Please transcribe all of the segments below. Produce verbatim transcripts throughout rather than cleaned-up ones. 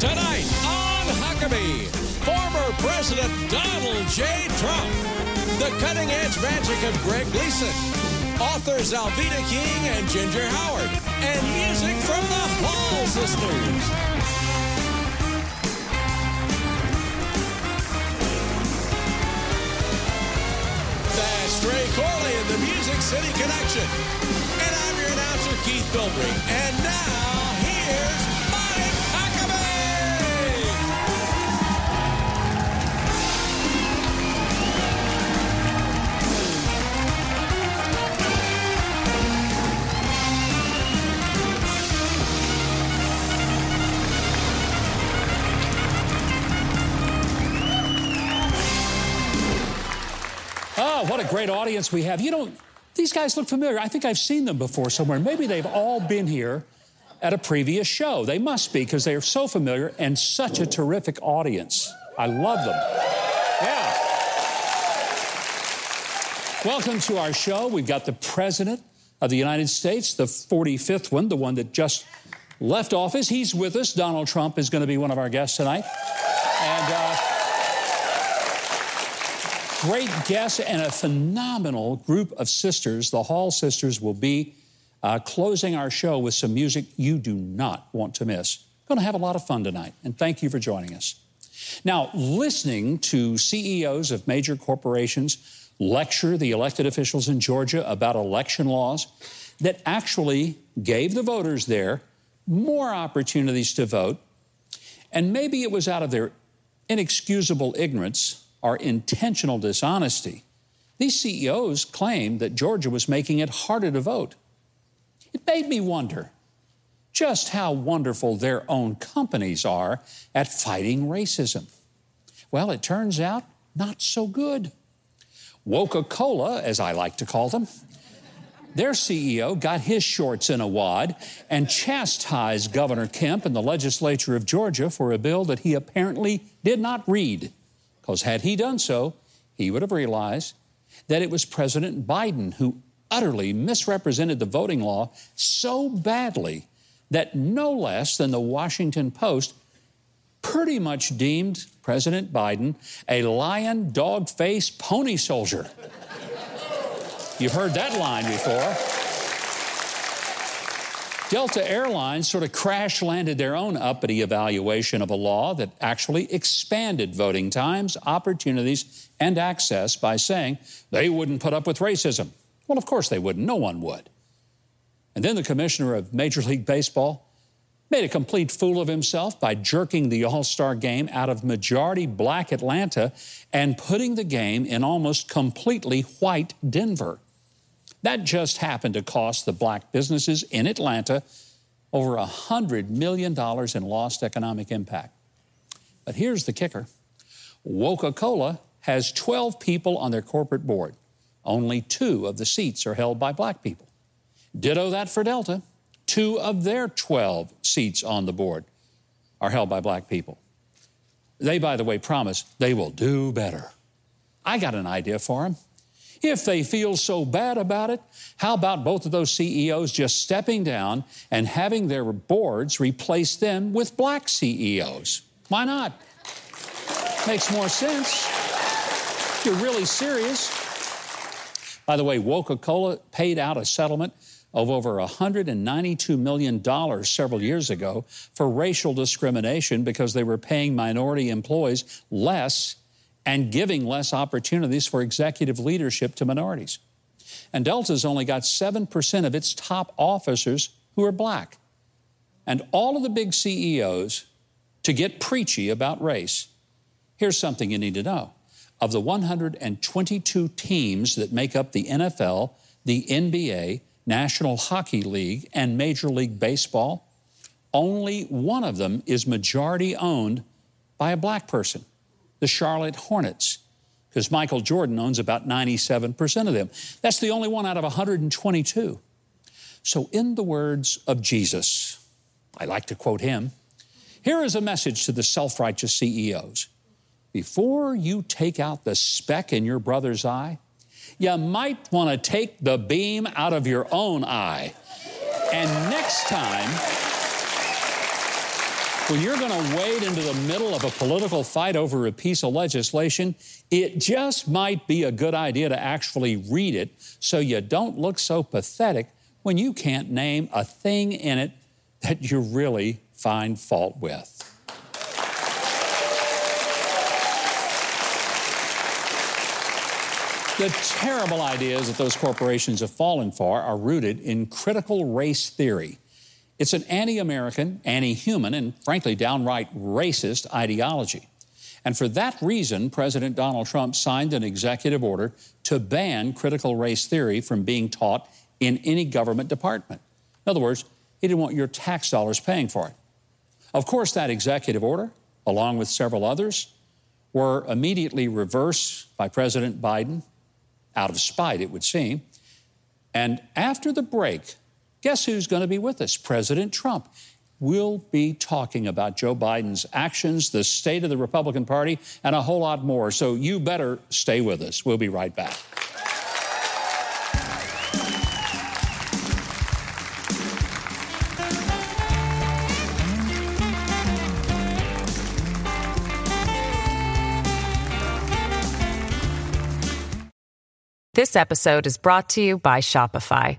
Tonight on Huckabee, former President Donald J. Trump, the cutting-edge magic of Greg Gleason, authors Alveda King and Ginger Howard, and music from the Hall Sisters. That's Ray Corley in the Music City Connection. And I'm your announcer, Keith Bilbrey. And now, here's Oh, what a great audience we have. You don't... These guys look familiar. I think I've seen them before somewhere. Maybe they've all been here at a previous show. They must be, because they are so familiar and such a terrific audience. I love them. Yeah. Welcome to our show. We've got the President of the United States, the forty-fifth one, the one that just left office. He's with us. Donald Trump is going to be one of our guests tonight. And, uh... great guests and a phenomenal group of sisters. The Hall Sisters will be uh, closing our show with some music you do not want to miss. Going to have a lot of fun tonight, and thank you for joining us. Now, listening to C E Os of major corporations lecture the elected officials in Georgia about election laws that actually gave the voters there more opportunities to vote, and maybe it was out of their inexcusable ignorance, are intentional dishonesty. These C E Os claimed that Georgia was making it harder to vote. It made me wonder just how wonderful their own companies are at fighting racism. Well, it turns out, not so good. Woca-Cola, as I like to call them, their C E O got his shorts in a wad and chastised Governor Kemp and the legislature of Georgia for a bill that he apparently did not read. Because had he done so, he would have realized that it was President Biden who utterly misrepresented the voting law so badly that no less than the Washington Post pretty much deemed President Biden a lion, dog-faced pony soldier. You've heard that line before. Delta Airlines sort of crash-landed their own uppity evaluation of a law that actually expanded voting times, opportunities, and access by saying they wouldn't put up with racism. Well, of course they wouldn't. No one would. And then the commissioner of Major League Baseball made a complete fool of himself by jerking the All-Star game out of majority black Atlanta and putting the game in almost completely white Denver. That just happened to cost the black businesses in Atlanta over one hundred million dollars in lost economic impact. But here's the kicker. Coca-Cola has twelve people on their corporate board. Only two of the seats are held by black people. Ditto that for Delta. Two of their twelve seats on the board are held by black people. They, by the way, promise they will do better. I got an idea for them. If they feel so bad about it, how about both of those C E Os just stepping down and having their boards replace them with black C E Os? Why not? Makes more sense. If you're really serious. By the way, Coca-Cola paid out a settlement of over one hundred ninety-two million dollars several years ago for racial discrimination because they were paying minority employees less and giving less opportunities for executive leadership to minorities. And Delta's only got seven percent of its top officers who are black. And all of the big C E Os to get preachy about race. Here's something you need to know. Of the one hundred twenty-two teams that make up the N F L, the N B A, National Hockey League, and Major League Baseball, only one of them is majority owned by a black person, the Charlotte Hornets, because Michael Jordan owns about ninety-seven percent of them. That's the only one out of one hundred twenty-two. So in the words of Jesus, I like to quote him, here is a message to the self-righteous C E Os. Before you take out the speck in your brother's eye, you might want to take the beam out of your own eye. And next time, when you're going to wade into the middle of a political fight over a piece of legislation, it just might be a good idea to actually read it so you don't look so pathetic when you can't name a thing in it that you really find fault with. The terrible ideas that those corporations have fallen for are rooted in critical race theory. It's an anti-American, anti-human, and frankly, downright racist ideology. And for that reason, President Donald Trump signed an executive order to ban critical race theory from being taught in any government department. In other words, he didn't want your tax dollars paying for it. Of course, that executive order, along with several others, were immediately reversed by President Biden. Out of spite, it would seem. And after the break, guess who's going to be with us? President Trump. We'll be talking about Joe Biden's actions, the state of the Republican Party, and a whole lot more. So you better stay with us. We'll be right back. This episode is brought to you by Shopify.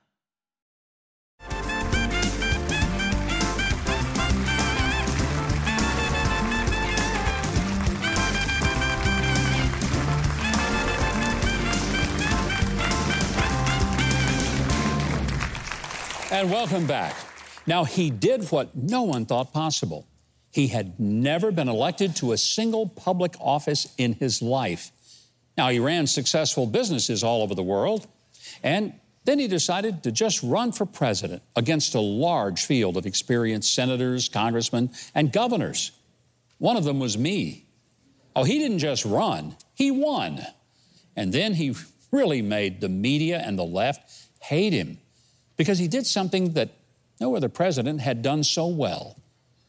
And welcome back. Now, he did what no one thought possible. He had never been elected to a single public office in his life. Now, he ran successful businesses all over the world, and then he decided to just run for president against a large field of experienced senators, congressmen, and governors. One of them was me. Oh, he didn't just run, he won. And then he really made the media and the left hate him, because he did something that no other president had done so well.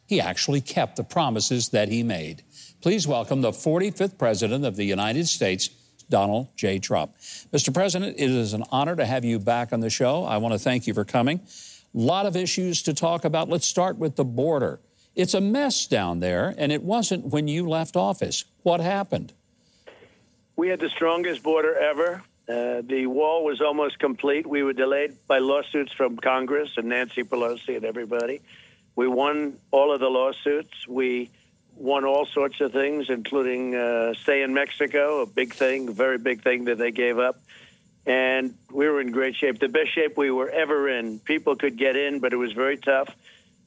He actually kept the promises that he made. Please welcome the forty-fifth President of the United States, Donald J. Trump. Mister President, it is an honor to have you back on the show. I want to thank you for coming. A lot of issues to talk about. Let's start with the border. It's a mess down there, and it wasn't when you left office. What happened? We had the strongest border ever. Uh, the wall was almost complete. We were delayed by lawsuits from Congress and Nancy Pelosi and everybody. We won all of the lawsuits. We won all sorts of things, including uh, stay in Mexico, a big thing, a very big thing that they gave up. And we were in great shape, the best shape we were ever in. People could get in, but it was very tough.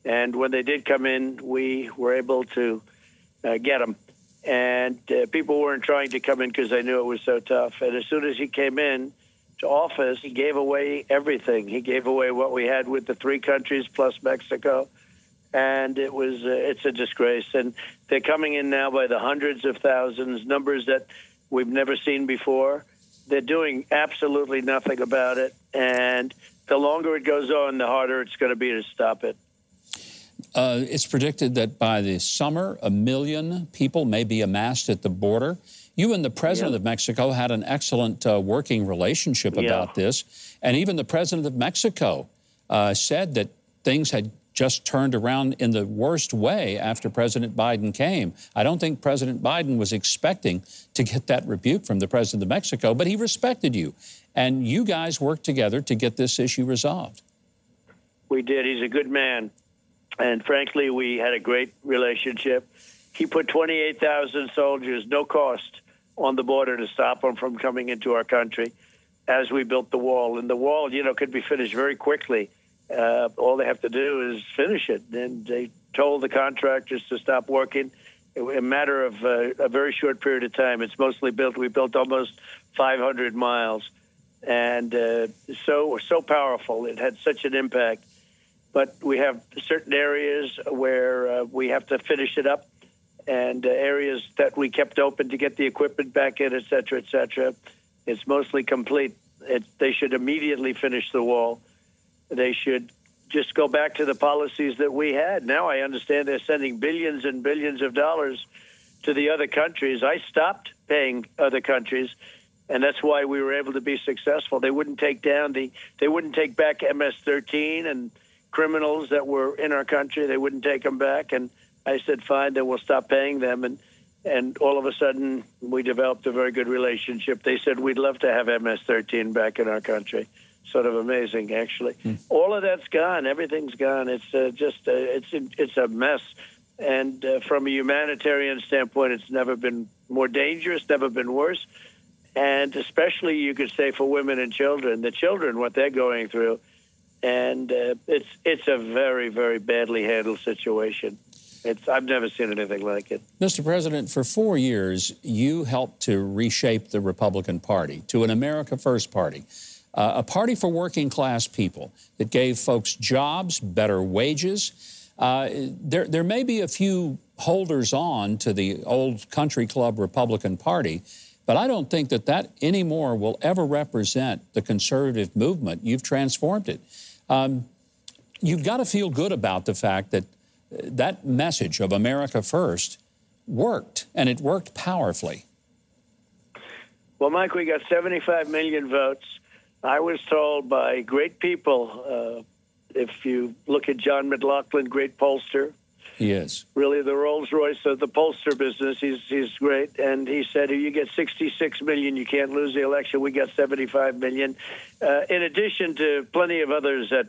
And when they did come in, we were able to uh, get them. And uh, people weren't trying to come in because they knew it was so tough. And as soon as he came in to office, he gave away everything. He gave away what we had with the three countries plus Mexico. And it was uh, it's a disgrace. And they're coming in now by the hundreds of thousands, numbers that we've never seen before. They're doing absolutely nothing about it. And the longer it goes on, the harder it's going to be to stop it. Uh, it's predicted that by the summer, a million people may be amassed at the border. You and the president yeah. of Mexico had an excellent uh, working relationship yeah. about this. And even the president of Mexico uh, said that things had just turned around in the worst way after President Biden came. I don't think President Biden was expecting to get that rebuke from the president of Mexico, but he respected you. And you guys worked together to get this issue resolved. We did. He's a good man. And frankly, we had a great relationship. He put twenty-eight thousand soldiers, no cost, on the border to stop them from coming into our country as we built the wall. And the wall, you know, could be finished very quickly. Uh, all they have to do is finish it. And they told the contractors to stop working. In a matter of uh, a very short period of time, it's mostly built. We built almost five hundred miles. And uh, so so powerful. It had such an impact. But we have certain areas where uh, we have to finish it up, and uh, areas that we kept open to get the equipment back in, et cetera, et cetera. It's mostly complete. It, they should immediately finish the wall. They should just go back to the policies that we had. Now I understand they're sending billions and billions of dollars to the other countries. I stopped paying other countries, and that's why we were able to be successful. They wouldn't take down the, they wouldn't take back M S thirteen and criminals that were in our country. They wouldn't take them back. And I said, fine, then we'll stop paying them. And and all of a sudden, we developed a very good relationship. They said, we'd love to have M S thirteen back in our country. Sort of amazing, actually. Mm. All of that's gone. Everything's gone. It's uh, just, uh, it's, it's a mess. And uh, from a humanitarian standpoint, it's never been more dangerous, never been worse. And especially, you could say, for women and children, the children, what they're going through. And uh, it's it's a very, very badly handled situation. It's, I've never seen anything like it. Mister President, for four years, you helped to reshape the Republican Party to an America First party, uh, a party for working class people that gave folks jobs, better wages. Uh, there, there may be a few holders on to the old country club Republican Party, but I don't think that that anymore will ever represent the conservative movement. You've transformed it. Um, you've got to feel good about the fact that that message of America First worked, and it worked powerfully. Well, Mike, we got seventy-five million votes. I was told by great people, uh, if you look at John McLaughlin, great pollster. He is. Really the Rolls-Royce of the pollster business. He's, he's great. And he said, if you get sixty-six million, you can't lose the election. We got seventy-five million. Uh, in addition to plenty of others that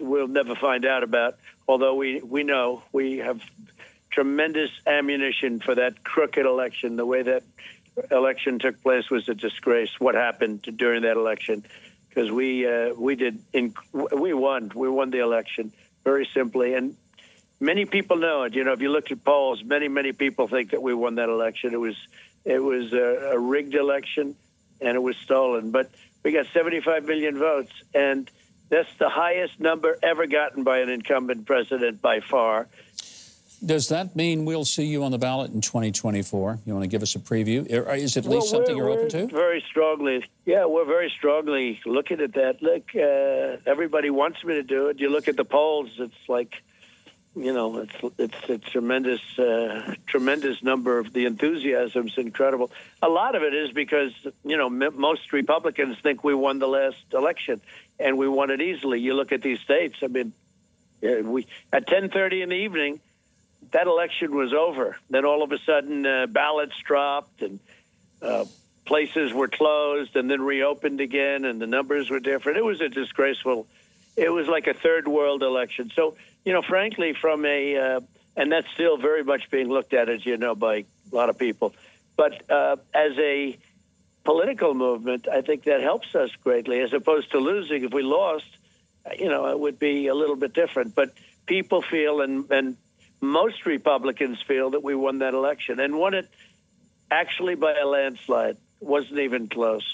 we'll never find out about, although we, we know we have tremendous ammunition for that crooked election. The way that election took place was a disgrace, what happened during that election, because we uh, we did in, we won. We won the election very simply, and many people know it. You know, if you looked at polls, many, many people think that we won that election. It was it was a, a rigged election, and it was stolen. But we got seventy-five million votes, and that's the highest number ever gotten by an incumbent president by far. Does that mean we'll see you on the ballot in twenty twenty-four? You want to give us a preview? Is it at least well, something you're open to? Very strongly. Yeah, we're very strongly looking at that. Look, uh, everybody wants me to do it. You look at the polls, it's like, you know, it's it's a tremendous, uh, tremendous number of the enthusiasm's incredible. A lot of it is because, you know, m- most Republicans think we won the last election, and we won it easily. You look at these states. I mean, we at ten thirty in the evening, that election was over. Then all of a sudden, uh, ballots dropped, and uh, places were closed, and then reopened again, and the numbers were different. It was a disgraceful. It was like a third world election. So, you know, frankly, from a, uh, and that's still very much being looked at, as you know, by a lot of people. But uh, as a political movement, I think that helps us greatly, as opposed to losing. If we lost, you know, it would be a little bit different. But people feel, and, and most Republicans feel, that we won that election, and won it actually by a landslide. Wasn't even close.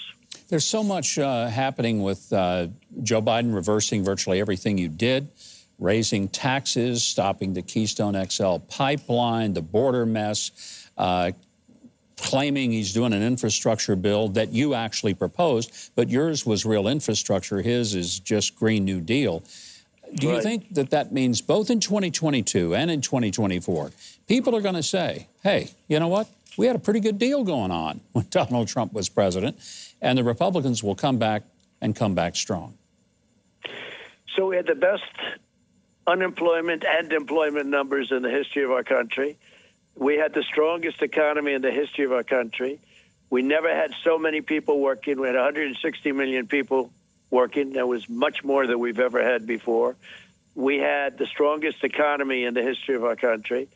There's so much uh, happening with uh, Joe Biden reversing virtually everything you did, raising taxes, stopping the Keystone X L pipeline, the border mess, uh, claiming he's doing an infrastructure bill that you actually proposed, but yours was real infrastructure. His is just Green New Deal. Do right. you think that that means both in twenty twenty-two and in twenty twenty-four, people are going to say, hey, you know what? We had a pretty good deal going on when Donald Trump was president, and the Republicans will come back and come back strong. So we had the best unemployment and employment numbers in the history of our country. We had the strongest economy in the history of our country. We never had so many people working. We had one hundred sixty million people working. That was much more than we've ever had before. We had the strongest economy in the history of our country.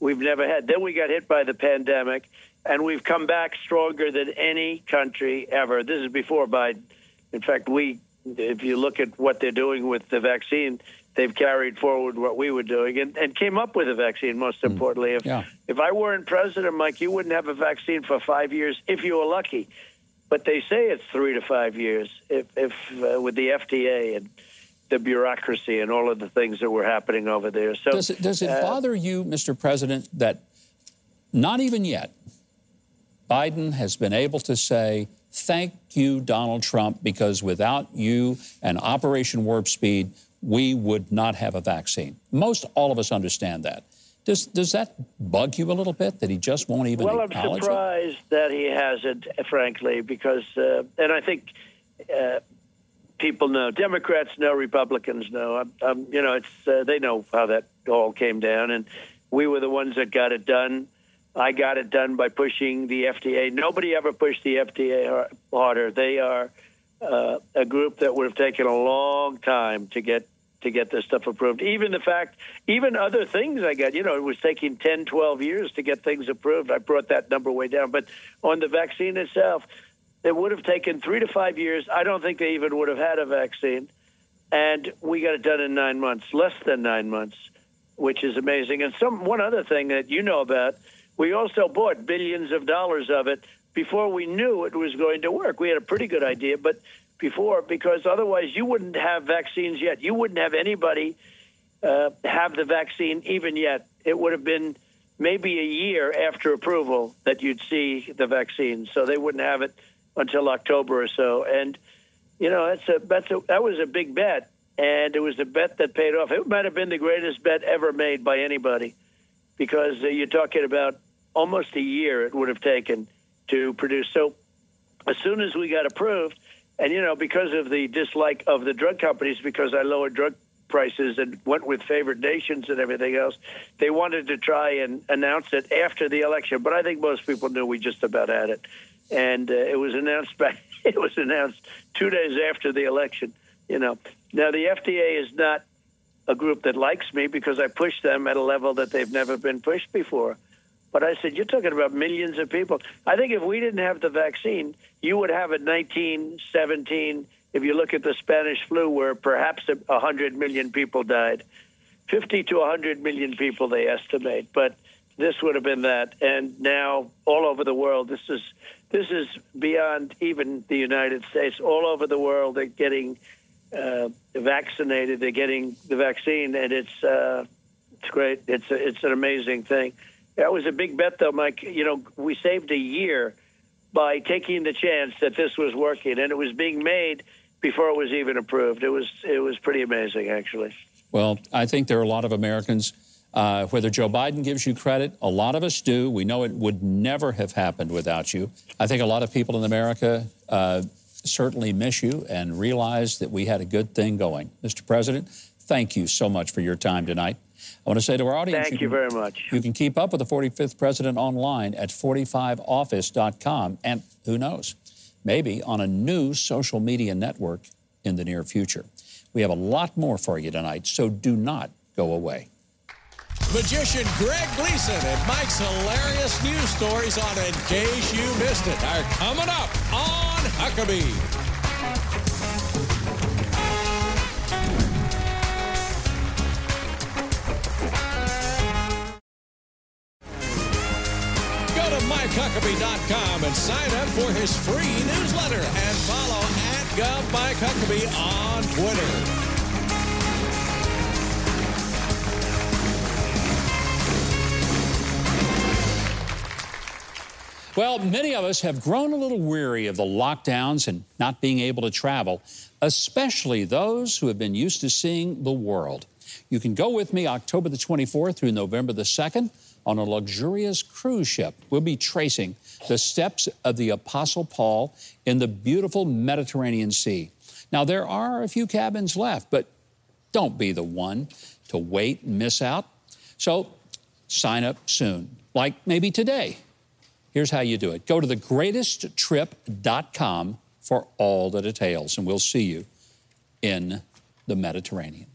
we've never had. Then we got hit by the pandemic, and we've come back stronger than any country ever. This is before Biden. In fact, we, if you look at what they're doing with the vaccine, they've carried forward what we were doing and, and came up with a vaccine, most importantly. If, yeah. if I weren't president, Mike, you wouldn't have a vaccine for five years if you were lucky. But they say it's three to five years if, if uh, with the F D A and the bureaucracy and all of the things that were happening over there. So does it, does it uh, bother you, Mister President, that not even yet Biden has been able to say, thank you, Donald Trump, because without you and Operation Warp Speed, we would not have a vaccine? Most all of us understand that. Does, does that bug you a little bit, that he just won't even well, acknowledge it? Well, I'm surprised it? that he hasn't, frankly, because, uh, and I think uh, people know, Democrats know, Republicans know. I'm, I'm, you know, it's uh, they know how that all came down, and we were the ones that got it done. I got it done by pushing the F D A. Nobody ever pushed the F D A harder. They are uh, a group that would have taken a long time to get to get this stuff approved. Even the fact, even other things I got, you know, it was taking ten, twelve years to get things approved. I brought that number way down. But on the vaccine itself, it would have taken three to five years. I don't think they even would have had a vaccine. And we got it done in nine months, less than nine months, which is amazing. And some one other thing that you know about, we also bought billions of dollars of it before we knew it was going to work. We had a pretty good idea, but before, because otherwise you wouldn't have vaccines yet. You wouldn't have anybody uh, have the vaccine even yet. It would have been maybe a year after approval that you'd see the vaccine. So they wouldn't have it until October or so. And, you know, that's a, that's a, that was a big bet, and it was a bet that paid off. It might have been the greatest bet ever made by anybody, because uh, you're talking about almost a year it would have taken to produce. So as soon as we got approved, and, you know, because of the dislike of the drug companies, because I lowered drug prices and went with favored nations and everything else, they wanted to try and announce it after the election. But I think most people knew we just about had it. And uh, it was announced back, it was announced two days after the election, you know. Now, the F D A is not a group that likes me, because I pushed them at a level that they've never been pushed before. But I said, you're talking about millions of people. I think if we didn't have the vaccine, you would have at nineteen, seventeen, if you look at the Spanish flu, where perhaps one hundred million people died. fifty to one hundred million people, they estimate. But this would have been that. And now all over the world, this is this is beyond even the United States. All over the world, they're getting uh, vaccinated. They're getting the vaccine, and it's uh, it's great. It's a, it's an amazing thing. That was a big bet, though, Mike. You know, we saved a year by taking the chance that this was working, and it was being made before it was even approved. It was it was pretty amazing, actually. Well, I think there are a lot of Americans, uh, whether Joe Biden gives you credit, a lot of us do. We know it would never have happened without you. I think a lot of people in America uh, certainly miss you and realize that we had a good thing going. Mister President, thank you so much for your time tonight. I want to say to our audience, thank you, you can, very much. You can keep up with the forty-fifth President online at forty-five office dot com, and who knows, maybe on a new social media network in the near future. We have a lot more for you tonight, so do not go away. Magician Greg Gleason and Mike's hilarious news stories on In Case You Missed It are coming up on Huckabee. Huckabee dot com and sign up for his free newsletter, and follow at Gov Mike Huckabee on Twitter. Well, many of us have grown a little weary of the lockdowns and not being able to travel, especially those who have been used to seeing the world. You can go with me October the twenty-fourth through November the second on a luxurious cruise ship. We'll be tracing the steps of the Apostle Paul in the beautiful Mediterranean Sea. Now, there are a few cabins left, but don't be the one to wait and miss out. So sign up soon, like maybe today. Here's how you do it. Go to the greatest trip dot com for all the details, and we'll see you in the Mediterranean.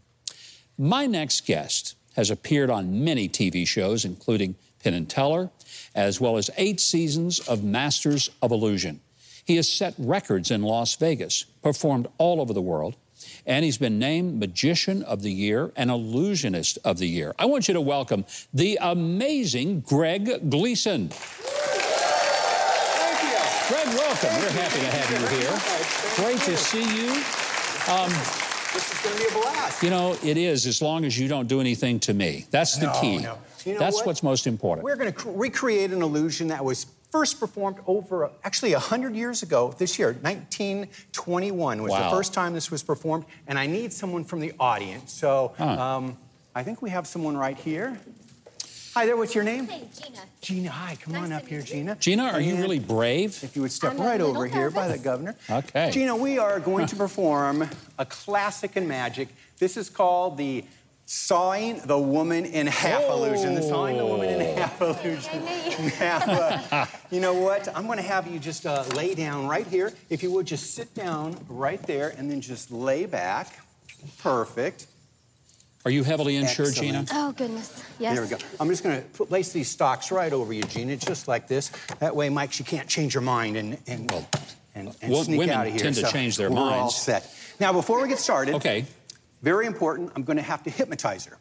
My next guest has appeared on many T V shows, including Penn and Teller, as well as eight seasons of Masters of Illusion. He has set records in Las Vegas, performed all over the world, and he's been named Magician of the Year and Illusionist of the Year. I want you to welcome the amazing Greg Gleason. Thank you. Greg, welcome. Thank We're you. happy to have you here. Great to see you. Um, this is going to be a blast. You know, it is, as long as you don't do anything to me. That's the no, key. No. You know That's what? what's most important. We're going to recreate an illusion that was first performed over, actually, one hundred years ago this year. nineteen twenty-one was wow. the first time this was performed, and I need someone from the audience. So huh. um, I think we have someone right here. Hi there, what's your name? Hey, Gina. Gina, hi, come nice on up here, Gina. Gina, are and you really brave? If you would step I'm right over nervous. here by the governor. Okay. Gina, we are going to perform a classic in magic. This is called the Sawing the Woman in Half oh. illusion. The Sawing the Woman in Half illusion. Now, uh, you know what? I'm going to have you just uh, lay down right here. If you would, just sit down right there and then just lay back. Perfect. Are you heavily insured, Excellent. Gina? Oh, goodness. Yes. There we go. I'm just going to place these stocks right over you, Gina, just like this. That way, Mike, she can't change her mind and, and, well, and, and well, sneak women out of here. tend to so change their we're minds. We're all set. Now, before we get started... Okay. Very important, I'm going to have to hypnotize her.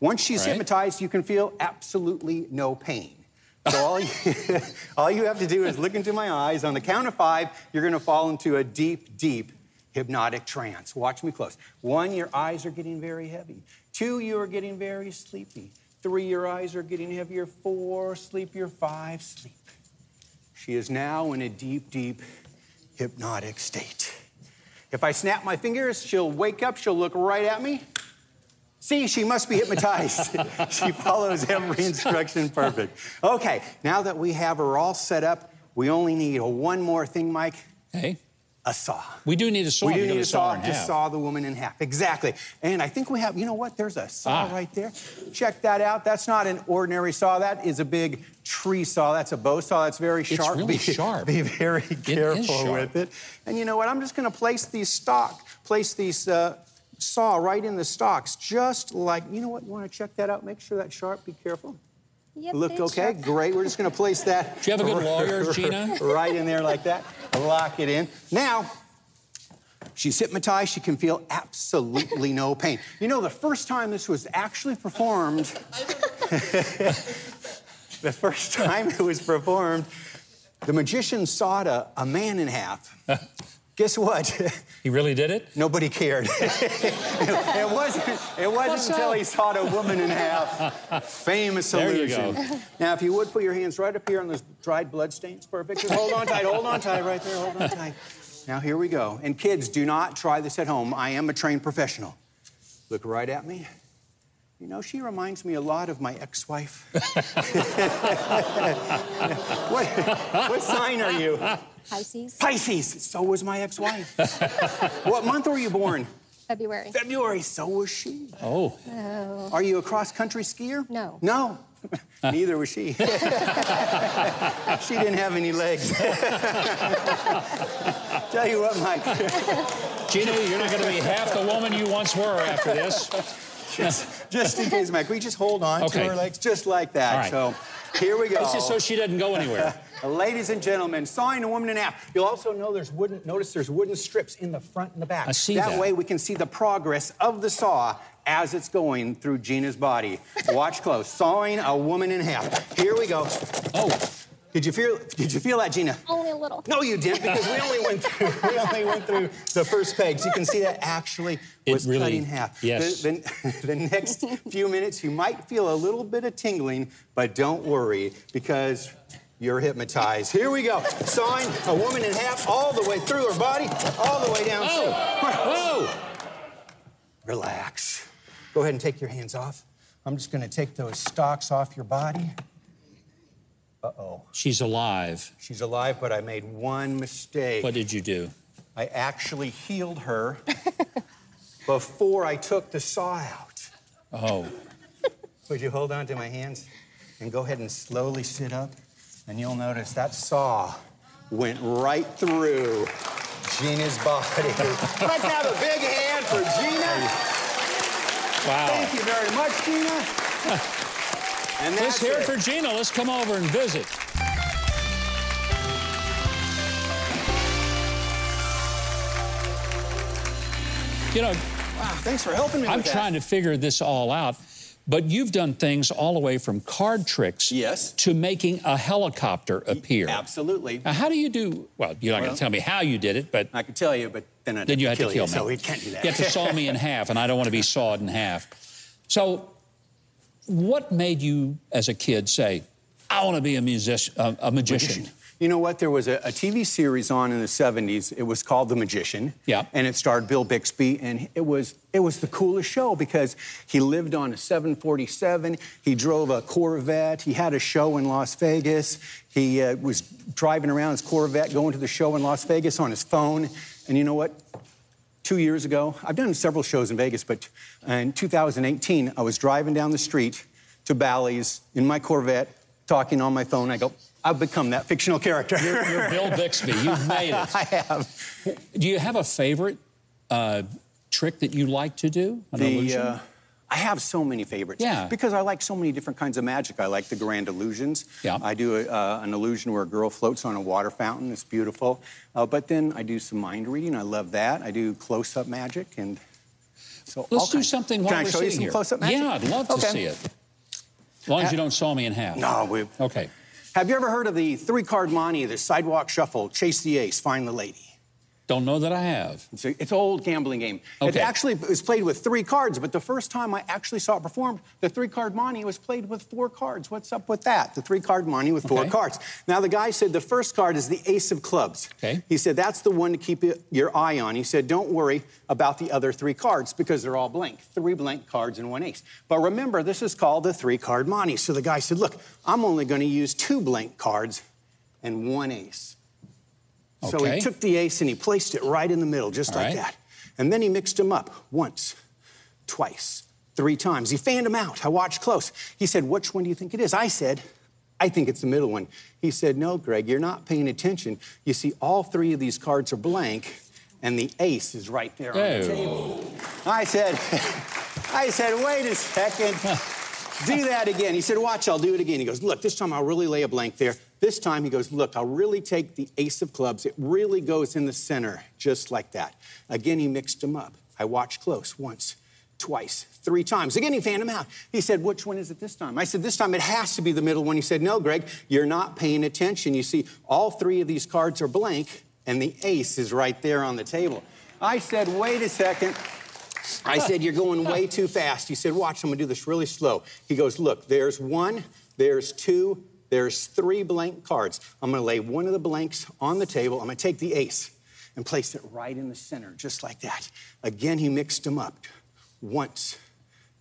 Once she's right. hypnotized, you can feel absolutely no pain. So all, you, all you have to do is look into my eyes. On the count of five, you're going to fall into a deep, deep hypnotic trance. Watch me close. One, your eyes are getting very heavy. Two, you are getting very sleepy. Three, your eyes are getting heavier. Four, sleepier. Five, sleep. She is now in a deep, deep hypnotic state. If I snap my fingers, she'll wake up, she'll look right at me. See, she must be hypnotized. She follows every instruction perfect. Okay, now that we have her all set up, we only need a one more thing, Mike. Hey. A saw. We do need a saw. We do need a saw to saw the woman in half. Exactly. And I think we have, you know what? There's a saw ah. right there. Check that out. That's not an ordinary saw. That is a big tree saw. That's a bow saw. That's very sharp. It's really be, sharp. Be very careful with it. And you know what? I'm just going to place these stock, place these uh, saw right in the stocks, just like, you know what? You want to check that out? Make sure that's sharp. Be careful. Yep, Looked okay? Sharp. Great. We're just going to place that. Do you have a good lawyer, Gina? Right in there like that. Lock it in. Now, she's hypnotized. She can feel absolutely no pain. You know, the first time this was actually performed, the first time it was performed, the magician sawed a, a man in half. Guess what? He really did it? Nobody cared. It wasn't, it wasn't until he sawed a woman in half. Famous illusion. There you go. Now, if you would put your hands right up here on those dried blood stains, perfect. Just hold on tight, hold on tight, right there, hold on tight. Now, here we go. And kids, do not try this at home. I am a trained professional. Look right at me. You know, she reminds me a lot of my ex-wife. what, what sign are you? Pisces. Pisces. So was my ex-wife. What month were you born? February. February. So was she. Oh. oh. Are you a cross-country skier? No. No. Neither was she. She didn't have any legs. Tell you what, Mike. Gina, you're not going to be half the woman you once were after this. Just, just in case, Mike. We just hold on okay. to her legs just like that. All right. So here we go. It's just so she doesn't go anywhere. Ladies and gentlemen, sawing a woman in half. You'll also know there's wooden, notice there's wooden strips in the front and the back. I see that. That way we can see the progress of the saw as it's going through Gina's body. Watch close. Sawing a woman in half. Here we go. Oh. Did you feel did you feel that, Gina? Only a little. No, you didn't, because we only went through we only went through the first peg. So you can see that actually was really, cut in half. Yes. The, the, the next few minutes you might feel a little bit of tingling, but don't worry, because you're hypnotized. Here we go. Sawing a woman in half all the way through her body, all the way down. Oh! Whoa! Relax. Go ahead and take your hands off. I'm just going to take those stocks off your body. Uh-oh. She's alive. She's alive, but I made one mistake. What did you do? I actually healed her before I took the saw out. Oh. Would you hold on to my hands and go ahead and slowly sit up? And you'll notice that saw went right through Gina's body. Let's have a big hand for Gina. Wow. Thank you very much, Gina. And that's Let's hear it for Gina. Let's come over and visit. You know, wow, thanks for helping me I'm with that. trying to figure this all out, but you've done things all the way from card tricks yes. to making a helicopter appear. Absolutely. Now, how do you do... Well, you're not well, going to tell me how you did it, but... I could tell you, but then I'd Then you have to kill, kill you, me. So we can't do that. You have to saw me in half, and I don't want to be sawed in half. So what made you, as a kid, say, I want to be a, music a, a magician? You know what? There was a, a T V series on in the seventies. It was called The Magician. Yeah. And it starred Bill Bixby. And it was it was the coolest show because he lived on a seven forty-seven. He drove a Corvette. He had a show in Las Vegas. He uh, was driving around his Corvette, going to the show in Las Vegas on his phone. And you know what? Two years ago, I've done several shows in Vegas, but in two thousand eighteen, I was driving down the street to Bally's in my Corvette, talking on my phone. I go... I've become that fictional character. You're, you're Bill Bixby. You've made it. I have. Do you have a favorite uh, trick that you like to do? An the, illusion? Uh, I have so many favorites. Yeah. Because I like so many different kinds of magic. I like the grand illusions. Yeah. I do a, uh, an illusion where a girl floats on a water fountain. It's beautiful. Uh, but then I do some mind reading. I love that. I do close-up magic. And so let's do kinds. something while Can we're sitting here. Can I show you some close-up magic? Yeah, I'd love okay. to see it. As long as you don't saw me in half. No, we... Okay. Have you ever heard of the three-card Monte, the sidewalk shuffle, chase the ace, find the lady? Don't know that I have. It's, a, it's an old gambling game. Okay. It actually was played with three cards, but the first time I actually saw it performed, the three-card Monte was played with four cards. What's up with that? The three-card Monte with okay. four cards. Now, the guy said the first card is the ace of clubs. Okay. He said that's the one to keep your eye on. He said, don't worry about the other three cards because they're all blank. Three blank cards and one ace. But remember, this is called the three-card Monte. So the guy said, look, I'm only going to use two blank cards and one ace. So okay. he took the ace and he placed it right in the middle, just All like right. that. And then he mixed them up once, twice, three times. He fanned them out. I watched close. He said, which one do you think it is? I said, I think it's the middle one. He said, no, Greg, you're not paying attention. You see, all three of these cards are blank, and the ace is right there Ew. on the table. I said, I said, wait a second. Do that again. He said, watch, I'll do it again. He goes, look, this time I'll really lay a blank there. This time he goes, look, I'll really take the ace of clubs. It really goes in the center, just like that. Again, he mixed them up. I watched close once, twice, three times. Again, he fanned them out. He said, which one is it this time? I said, this time it has to be the middle one. He said, no, Greg, you're not paying attention. You see, all three of these cards are blank, and the ace is right there on the table. I said, wait a second. I said, you're going way too fast. He said, watch, I'm going to do this really slow. He goes, look, there's one, there's two, there's three blank cards. I'm going to lay one of the blanks on the table. I'm going to take the ace and place it right in the center, just like that. Again, he mixed them up once,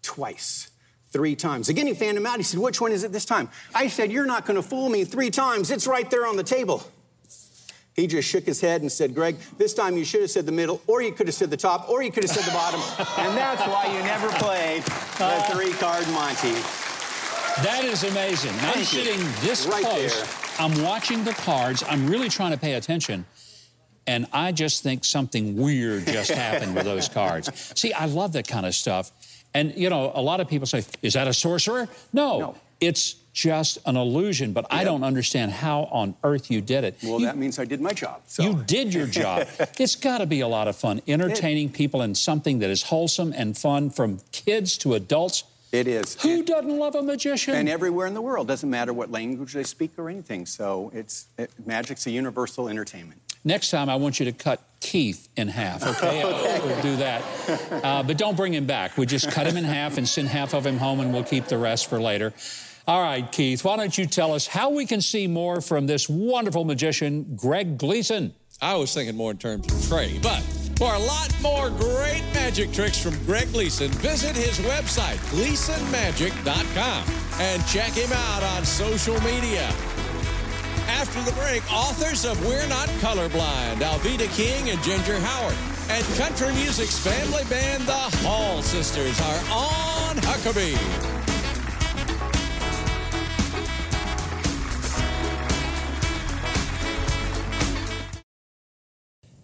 twice, three times. Again, he fanned them out. He said, which one is it this time? I said, you're not going to fool me three times. It's right there on the table. He just shook his head and said, Greg, this time you should have said the middle, or you could have said the top, or you could have said the bottom. And that's why you never played the three-card Monte. That is amazing. Thank I'm you. sitting this right close. There. I'm watching the cards. I'm really trying to pay attention. And I just think something weird just happened with those cards. See, I love that kind of stuff. And, you know, a lot of people say, is that a sorcerer? No. No. It's just an illusion, but yeah. I don't understand how on earth you did it. Well, you, that means I did my job. So. You did your job. It's got to be a lot of fun, entertaining it, people in something that is wholesome and fun from kids to adults. It is. Who and, doesn't love a magician? And everywhere in the world, doesn't matter what language they speak or anything. So it's it, magic's a universal entertainment. Next time, I want you to cut Keith in half, okay? okay. We'll do that. Uh, but don't bring him back. We just cut him in half and send half of him home, and we'll keep the rest for later. All right, Keith, why don't you tell us how we can see more from this wonderful magician, Greg Gleason? I was thinking more in terms of trade, but for a lot more great magic tricks from Greg Gleason, visit his website, gleason magic dot com, and check him out on social media. After the break, authors of We're Not Colorblind, Alveda King and Ginger Howard, and country music's family band, the Hall Sisters, are on Huckabee.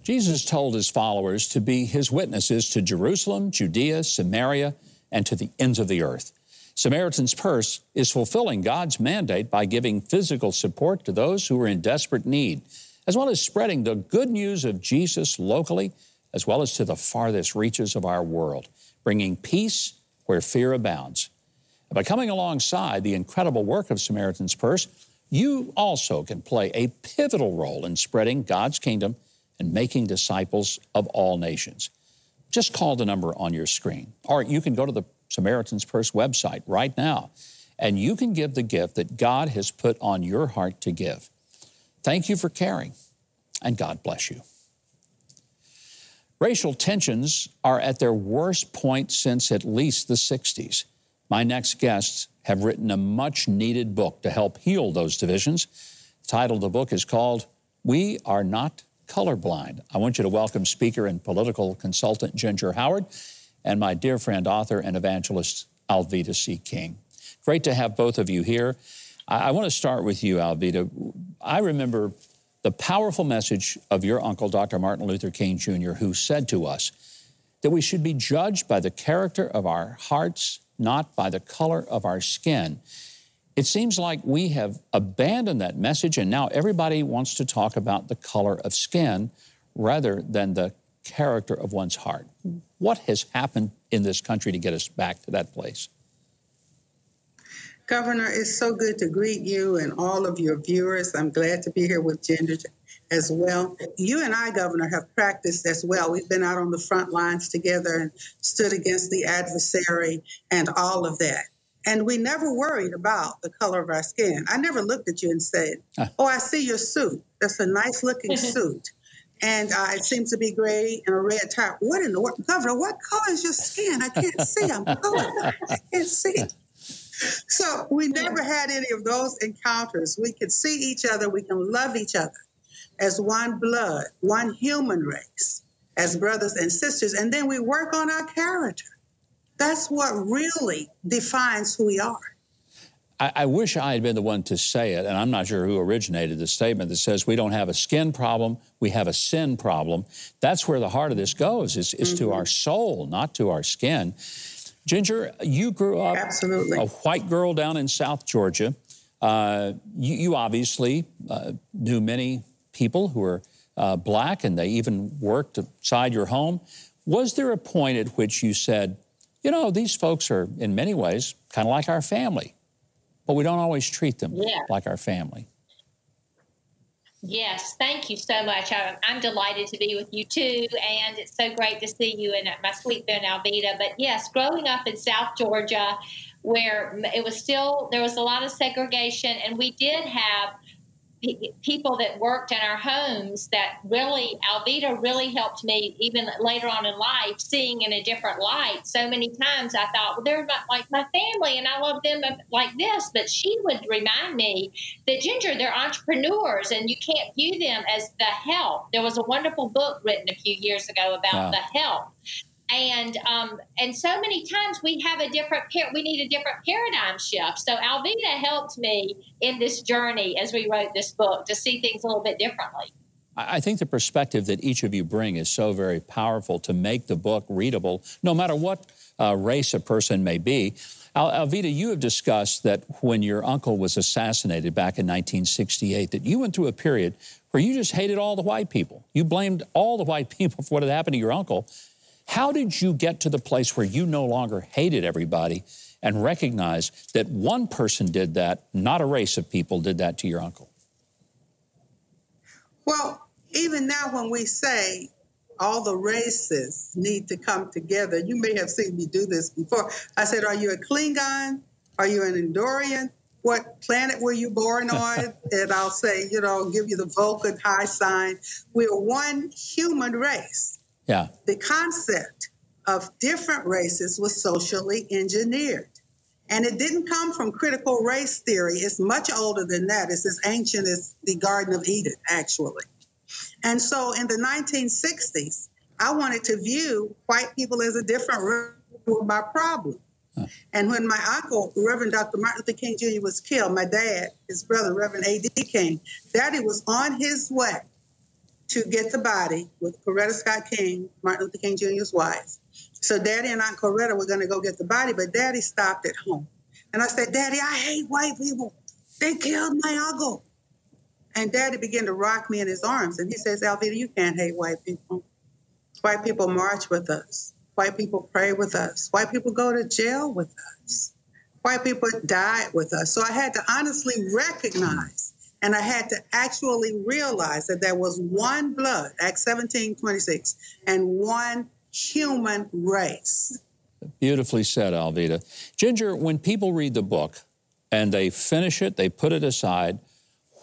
Jesus told his followers to be his witnesses to Jerusalem, Judea, Samaria, and to the ends of the earth. Samaritan's Purse is fulfilling God's mandate by giving physical support to those who are in desperate need, as well as spreading the good news of Jesus locally, as well as to the farthest reaches of our world, bringing peace where fear abounds. By coming alongside the incredible work of Samaritan's Purse, you also can play a pivotal role in spreading God's kingdom and making disciples of all nations. Just call the number on your screen, or you can go to the Samaritan's Purse website right now, and you can give the gift that God has put on your heart to give. Thank you for caring, and God bless you. Racial tensions are at their worst point since at least the sixties. My next guests have written a much-needed book to help heal those divisions. The title of the book is called We Are Not Colorblind. I want you to welcome speaker and political consultant Ginger Howard and my dear friend, author, and evangelist Alveda King. Great to have both of you here. I, I want to start with you, Alveda. I remember the powerful message of your uncle, Doctor Martin Luther King Junior, who said to us that we should be judged by the character of our hearts, not by the color of our skin. It seems like we have abandoned that message, and now everybody wants to talk about the color of skin rather than the character of one's heart. What has happened in this country to get us back to that place? Governor, it's so good to greet you and all of your viewers. I'm glad to be here with Ginger as well. You and I, Governor, have practiced as well. We've been out on the front lines together and stood against the adversary and all of that. And we never worried about the color of our skin. I never looked at you and said, oh, I see your suit. That's a nice looking suit. And uh, it seems to be gray and a red top. What in the world? Governor, what color is your skin? I can't see. I'm colorblind. I can't see. So we never had any of those encounters. We could see each other. We can love each other as one blood, one human race, as brothers and sisters. And then we work on our character. That's what really defines who we are. I, I wish I had been the one to say it, and I'm not sure who originated the statement that says we don't have a skin problem, we have a sin problem. That's where the heart of this goes, is, is mm-hmm. to our soul, not to our skin. Ginger, you grew up Absolutely. a white girl down in South Georgia. Uh, you, you obviously uh, knew many people who were uh, black, and they even worked outside your home. Was there a point at which you said, you know, these folks are in many ways kind of like our family, but we don't always treat them yeah. like our family? Yes, thank you so much. I'm, I'm delighted to be with you, too, and it's so great to see you in my sleep there in Alveda. But, yes, growing up in South Georgia, where it was still, there was a lot of segregation, and we did have p- people that worked in our homes that really, Alveda really helped me, even later on in life, seeing in a different light. So many times I thought, well, they're my, like my family, and I love them like this. But she would remind me that, Ginger, they're entrepreneurs, and you can't view them as the help. There was a wonderful book written a few years ago about wow. the help. And um, and so many times we have a different, par- we need a different paradigm shift. So Alveda helped me in this journey as we wrote this book to see things a little bit differently. I think the perspective that each of you bring is so very powerful to make the book readable, no matter what uh, race a person may be. Al- Alveda, you have discussed that when your uncle was assassinated back in nineteen sixty-eight, that you went through a period where you just hated all the white people. You blamed all the white people for what had happened to your uncle. How did you get to the place where you no longer hated everybody and recognized that one person did that, not a race of people did that to your uncle? Well, even now when we say all the races need to come together, you may have seen me do this before. I said, are you a Klingon? Are you an Andorian? What planet were you born on? And I'll say, you know, give you the Vulcan high sign. We're one human race. Yeah. The concept of different races was socially engineered. And it didn't come from critical race theory. It's much older than that. It's as ancient as the Garden of Eden, actually. And so in the nineteen sixties, I wanted to view white people as a different race were my problem. Huh. And when my uncle, Reverend Doctor Martin Luther King Junior, was killed, my dad, his brother, Reverend A D King, Daddy was on his way to get the body with Coretta Scott King, Martin Luther King Junior's wife. So Daddy and Aunt Coretta were going to go get the body, but Daddy stopped at home. And I said, Daddy, I hate white people. They killed my uncle. And Daddy began to rock me in his arms. And he says, Alveda, you can't hate white people. White people march with us. White people pray with us. White people go to jail with us. White people died with us. So I had to honestly recognize, and I had to actually realize that there was one blood, Acts seventeen twenty-six, and one human race. Beautifully said, Alveda. Ginger, when people read the book and they finish it, they put it aside,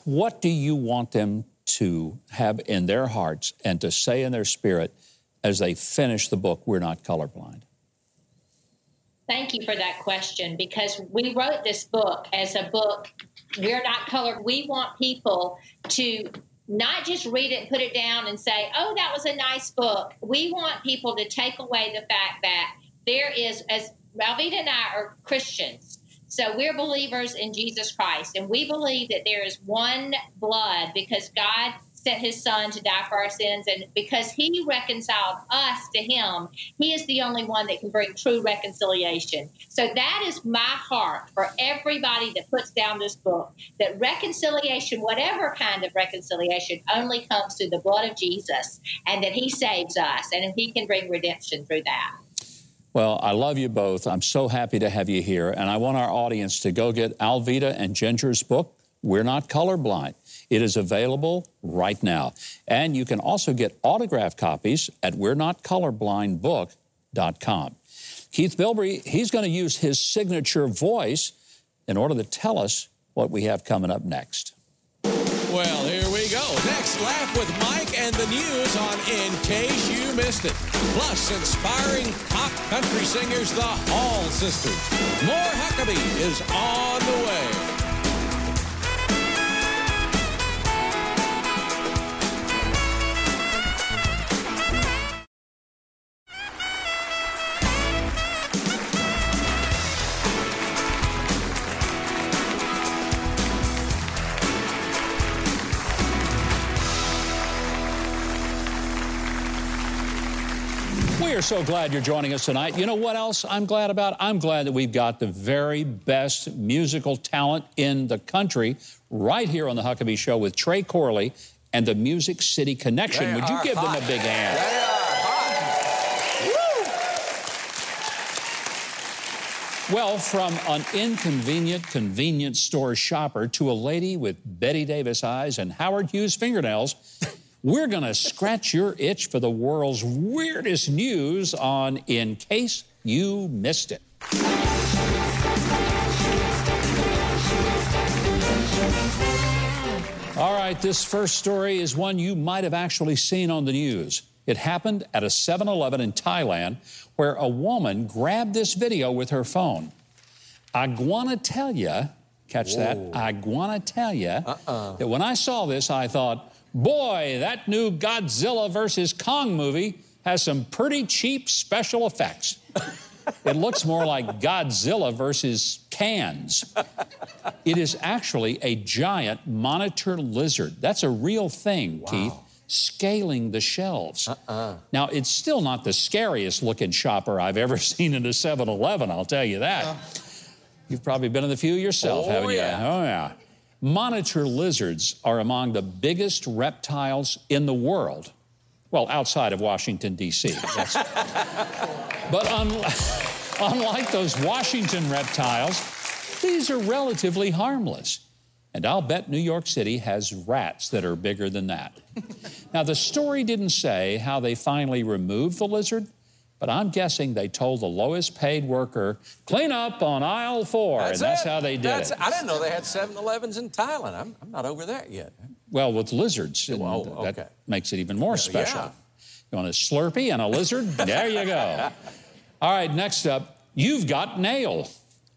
what do you want them to have in their hearts and to say in their spirit as they finish the book, We're Not Colorblind? Thank you for that question, because we wrote this book as a book, We're Not Colorblind. We want people to not just read it and put it down and say, oh, that was a nice book. We want people to take away the fact that there is, as Alveda and I are Christians, so we're believers in Jesus Christ, and we believe that there is one blood because God sent his son to die for our sins, and because he reconciled us to him, he is the only one that can bring true reconciliation. So that is my heart for everybody that puts down this book, that reconciliation, whatever kind of reconciliation, only comes through the blood of Jesus, and that he saves us, and he can bring redemption through that. Well, I love you both. I'm so happy to have you here. And I want our audience to go get Alveda and Ginger's book, We're Not Colorblind. It is available right now. And you can also get autographed copies at we're not colorblind book dot com. Keith Bilbrey, he's going to use his signature voice in order to tell us what we have coming up next. Well, here we go. Next, Laugh with Mike and the news on In Case You Missed It. Plus, inspiring pop country singers, the Hall Sisters. More Huckabee is on the way. We are so glad you're joining us tonight. You know what else I'm glad about? I'm glad that we've got the very best musical talent in the country right here on the Huckabee Show with Trey Corley and the Music City Connection. They Would you give hot. them a big hand? They are hot. Woo! Well, from an inconvenient convenience store shopper to a lady with Betty Davis eyes and Howard Hughes fingernails, we're going to scratch your itch for the world's weirdest news on In Case You Missed It. All right, this first story is one you might have actually seen on the news. It happened at a seven eleven in Thailand, where a woman grabbed this video with her phone. I wanna tell ya, catch Whoa. that, I wanna tell ya uh-uh. that when I saw this, I thought, boy, that new Godzilla versus Kong movie has some pretty cheap special effects. It looks more like Godzilla versus cans. It is actually a giant monitor lizard. That's a real thing, wow. Keith, scaling the shelves. Uh-uh. Now, it's still not the scariest-looking shopper I've ever seen in a seven eleven, I'll tell you that. Uh. You've probably been in the few yourself, oh, haven't yeah. you? Oh, yeah. Monitor lizards are among the biggest reptiles in the world. Well, outside of Washington, D C But un- unlike those Washington reptiles, these are relatively harmless. And I'll bet New York City has rats that are bigger than that. Now, the story didn't say how they finally removed the lizard, but I'm guessing they told the lowest paid worker, clean up on aisle four, that's and that's it. how they did that's, it. I didn't know they had seven elevens in Thailand. I'm, I'm not over that yet. Well, with lizards, well, oh, that okay. makes it even more special. Yeah. You want a Slurpee and a lizard? There you go. All right, next up, you've got nail.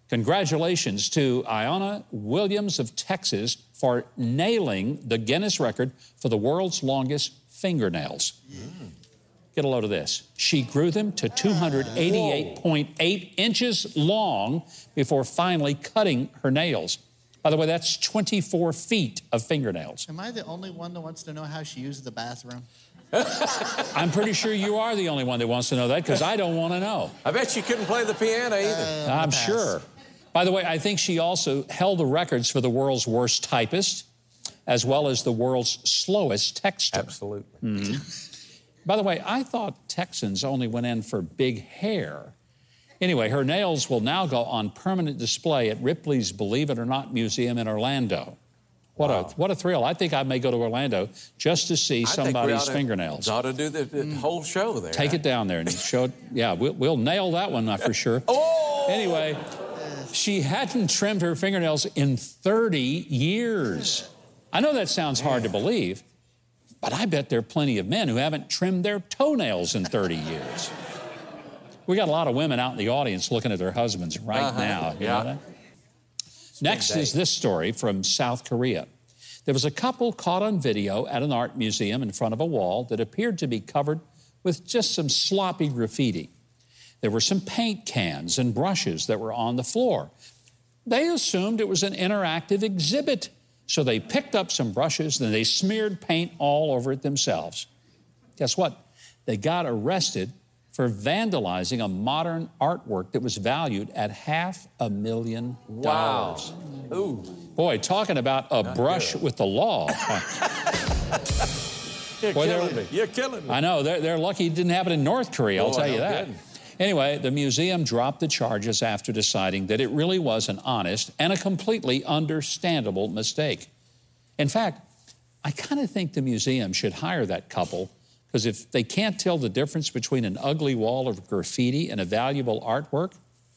Congratulations to Iona Williams of Texas for nailing the Guinness record for the world's longest fingernails. Mm. Get a load of this. She grew them to two hundred eighty-eight point eight inches long before finally cutting her nails. By the way, that's twenty-four feet of fingernails. Am I the only one that wants to know how she used the bathroom? I'm pretty sure you are the only one that wants to know that, because I don't want to know. I bet she couldn't play the piano either. Uh, I'm pass. sure. By the way, I think she also held the records for the world's worst typist, as well as the world's slowest texter. Absolutely. Mm-hmm. By the way, I thought Texans only went in for big hair. Anyway, her nails will now go on permanent display at Ripley's Believe It or Not Museum in Orlando. What wow. a what a thrill. I think I may go to Orlando just to see I somebody's think we ought fingernails. To, ought to do the, the mm. whole show there. Take right? it down there and show it. Yeah, we'll, we'll nail that one for sure. Oh! Anyway, she hadn't trimmed her fingernails in thirty years. I know that sounds hard to believe, but I bet there are plenty of men who haven't trimmed their toenails in thirty years. We got a lot of women out in the audience looking at their husbands right uh-huh. now. You yeah. know that? Next is this story from South Korea. There was a couple caught on video at an art museum in front of a wall that appeared to be covered with just some sloppy graffiti. There were some paint cans and brushes that were on the floor. They assumed it was an interactive exhibit, so they picked up some brushes, then they smeared paint all over it themselves. Guess what? They got arrested for vandalizing a modern artwork that was valued at half a million dollars. Wow. Ooh. Boy, talking about a Not brush good. with the law. You're Boy, killing me. You're killing me. I know. They're, they're lucky it didn't happen in North Korea, I'll Boy, tell you no that. Kidding. Anyway, the museum dropped the charges after deciding that it really was an honest and a completely understandable mistake. In fact, I kind of think the museum should hire that couple, because if they can't tell the difference between an ugly wall of graffiti and a valuable artwork,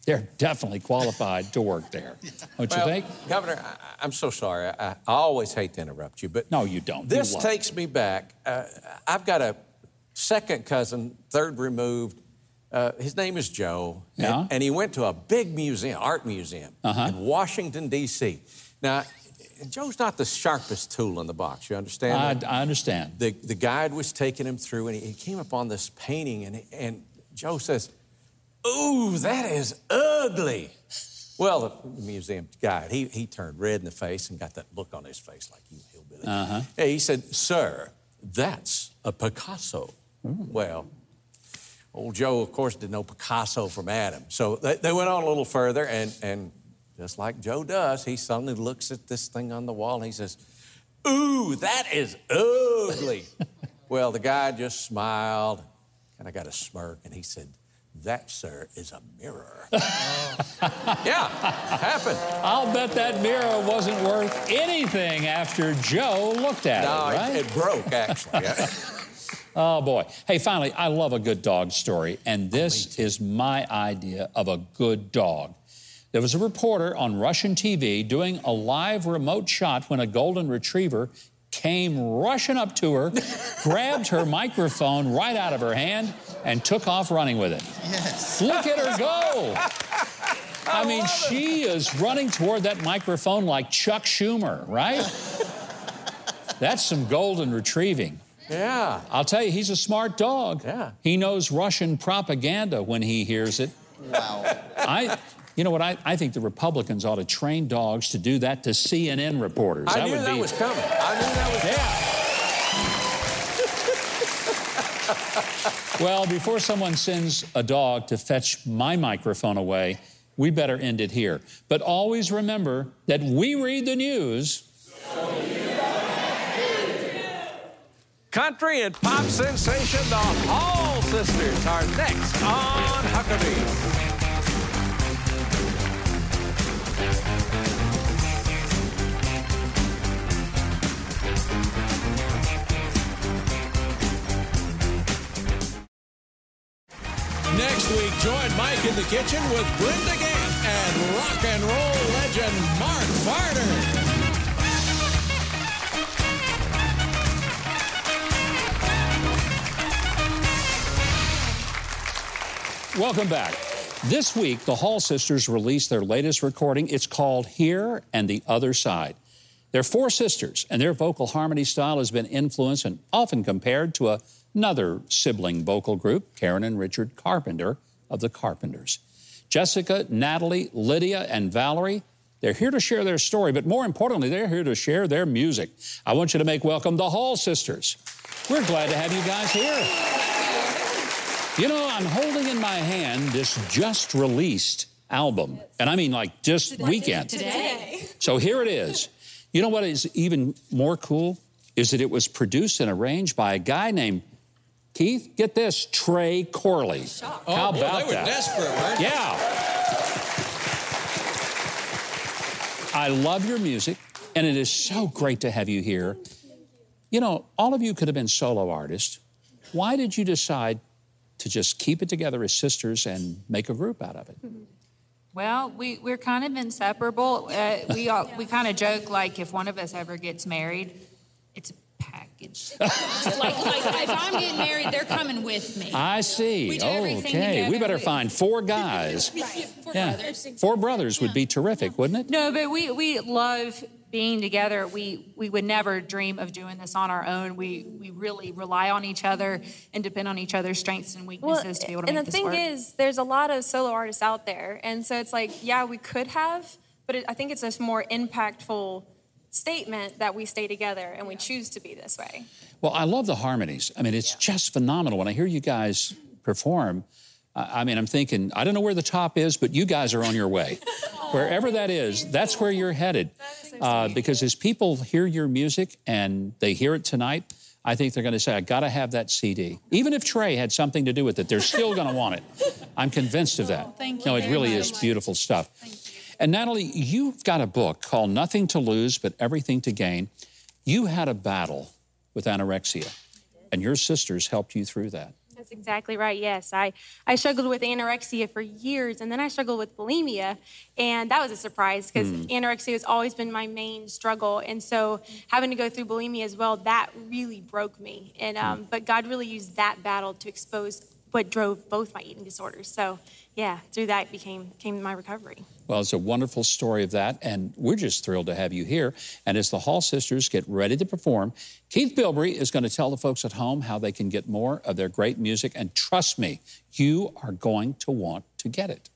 they're definitely qualified to work there. Don't well, you think? Governor, I, I'm so sorry. I, I always hate to interrupt you, but... No, you don't. This you takes me back. Uh, I've got a second cousin, third removed. Uh, his name is Joe. Yeah? And, and he went to a big museum, art museum, uh-huh. in Washington, D C Now... Joe's not the sharpest tool in the box, you understand? I, I understand. The the guide was taking him through, and he, he came upon this painting, and, and Joe says, "Ooh, that is ugly." Well, the museum guide, he, he turned red in the face and got that look on his face like he's a hillbilly. Uh-huh. And he said, "Sir, that's a Picasso." Ooh. Well, old Joe, of course, didn't know Picasso from Adam. So they, they went on a little further, and... and just like Joe does, he suddenly looks at this thing on the wall and he says, "Ooh, that is ugly." Well, the guy just smiled, kind of got a smirk, and he said, "That, sir, is a mirror." Yeah, happened. I'll bet that mirror wasn't worth anything after Joe looked at no, it, right? No, it, it broke, actually. Oh, boy. Hey, finally, I love a good dog story, and this oh, is my idea of a good dog. There was a reporter on Russian T V doing a live remote shot when a golden retriever came rushing up to her, grabbed her microphone right out of her hand, and took off running with it. Yes. Look at her go. I, I mean, she it. is running toward that microphone like Chuck Schumer, right? That's some golden retrieving. Yeah. I'll tell you, he's a smart dog. Yeah. He knows Russian propaganda when he hears it. Wow. I... You know what? I, I think the Republicans ought to train dogs to do that to C N N reporters. I that knew would that be... was coming. I knew that was yeah. coming. Well, before someone sends a dog to fetch my microphone away, we better end it here. But always remember that we read the news. Country and pop sensation, the Hall Sisters, are next on Huckabee. Next week, join Mike in the kitchen with Brenda Gant and rock and roll legend Mark Farner. Welcome back. This week, the Hall Sisters released their latest recording. It's called Here and the Other Side. They're four sisters, and their vocal harmony style has been influenced and often compared to a another sibling vocal group, Karen and Richard Carpenter of the Carpenters. Jessica, Natalie, Lydia, and Valerie They're here to share their story, but more importantly, they're here to share their music. I want you to make welcome the Hall Sisters. We're glad to have you guys here. You know, I'm holding in my hand this just-released album, and I mean like just today, weekend. Today. So here it is. You know what is even more cool is that it was produced and arranged by a guy named Keith, get this, Ray Corley. How oh, about well, they were that? Desperate, right? Yeah. I love your music, and it is so great to have you here. You know, all of you could have been solo artists. Why did you decide to just keep it together as sisters and make a group out of it? Mm-hmm. Well, we, we're kind of inseparable. Uh, we all, yeah. we kind of joke, like, if one of us ever gets married, it's a package. like, like, if I'm getting married, they're coming with me. I see. We do oh, everything okay. Together. We better we, find four guys. Right. Four yeah. brothers. Four brothers yeah. would be terrific, yeah. wouldn't it? No, but we, we love being together. We, we would never dream of doing this on our own. We, we really rely on each other and depend on each other's strengths and weaknesses well, to be able to make this work. And the thing is, there's a lot of solo artists out there. And so it's like, yeah, we could have, but it, I think it's a more impactful statement that we stay together and we choose to be this way. Well, I love the harmonies. I mean, it's yeah. just phenomenal. When I hear you guys perform, I mean, I'm thinking, I don't know where the top is, but you guys are on your way. Wherever that is, that's where you're headed. Uh, because as people hear your music and they hear it tonight, I think they're going to say, I got to have that C D. Even if Trey had something to do with it, they're still going to want it. I'm convinced of that. Oh, no, it really is beautiful stuff. And Natalie, you've got a book called Nothing to Lose But Everything to Gain. You had a battle with anorexia, and your sisters helped you through that. That's exactly right, yes. I, I struggled with anorexia for years, and then I struggled with bulimia, and that was a surprise because mm. anorexia has always been my main struggle, and so having to go through bulimia as well, that really broke me. And um, mm. But God really used that battle to expose what drove both my eating disorders. So, yeah, through that became came my recovery. Well, it's a wonderful story of that, and we're just thrilled to have you here. And as the Hall Sisters get ready to perform, Keith Bilbrey is going to tell the folks at home how they can get more of their great music. And trust me, you are going to want to get it.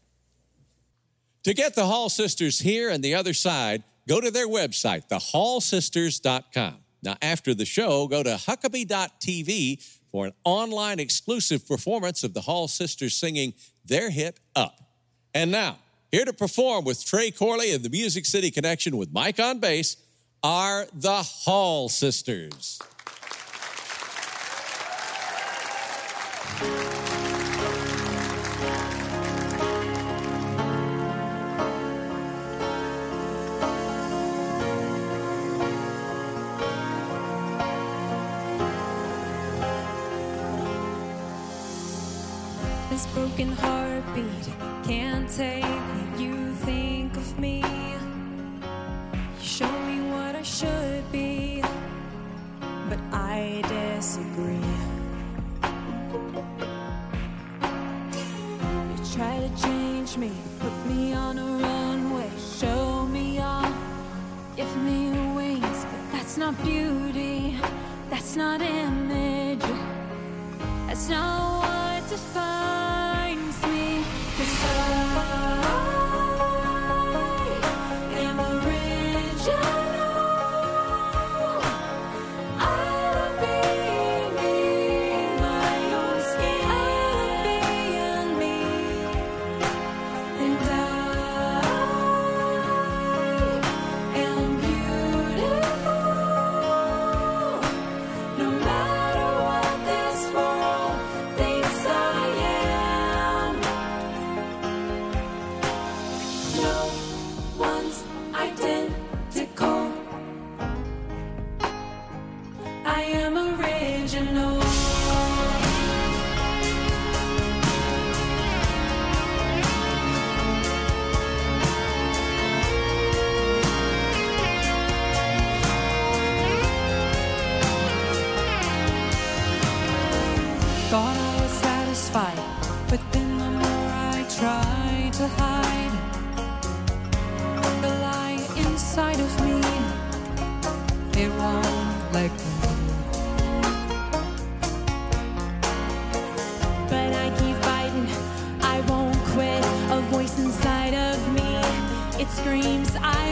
To get the Hall Sisters here and the other side, go to their website, the hall sisters dot com. Now, after the show, go to huckabee dot t v for an online exclusive performance of the Hall Sisters singing their hit, Up. And now, here to perform with Ray Corley and the Music City Connection with Mike on bass are the Hall Sisters. This broken heartbeat can't take what you think of me. You show me what I should be, but I disagree. You try to change me, put me on a runway, show me all, give me wings, but that's not beauty, that's not image, that's not what defines. Dreams I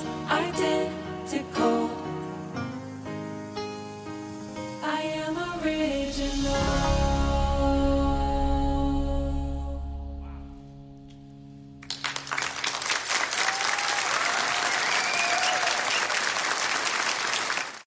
is identical.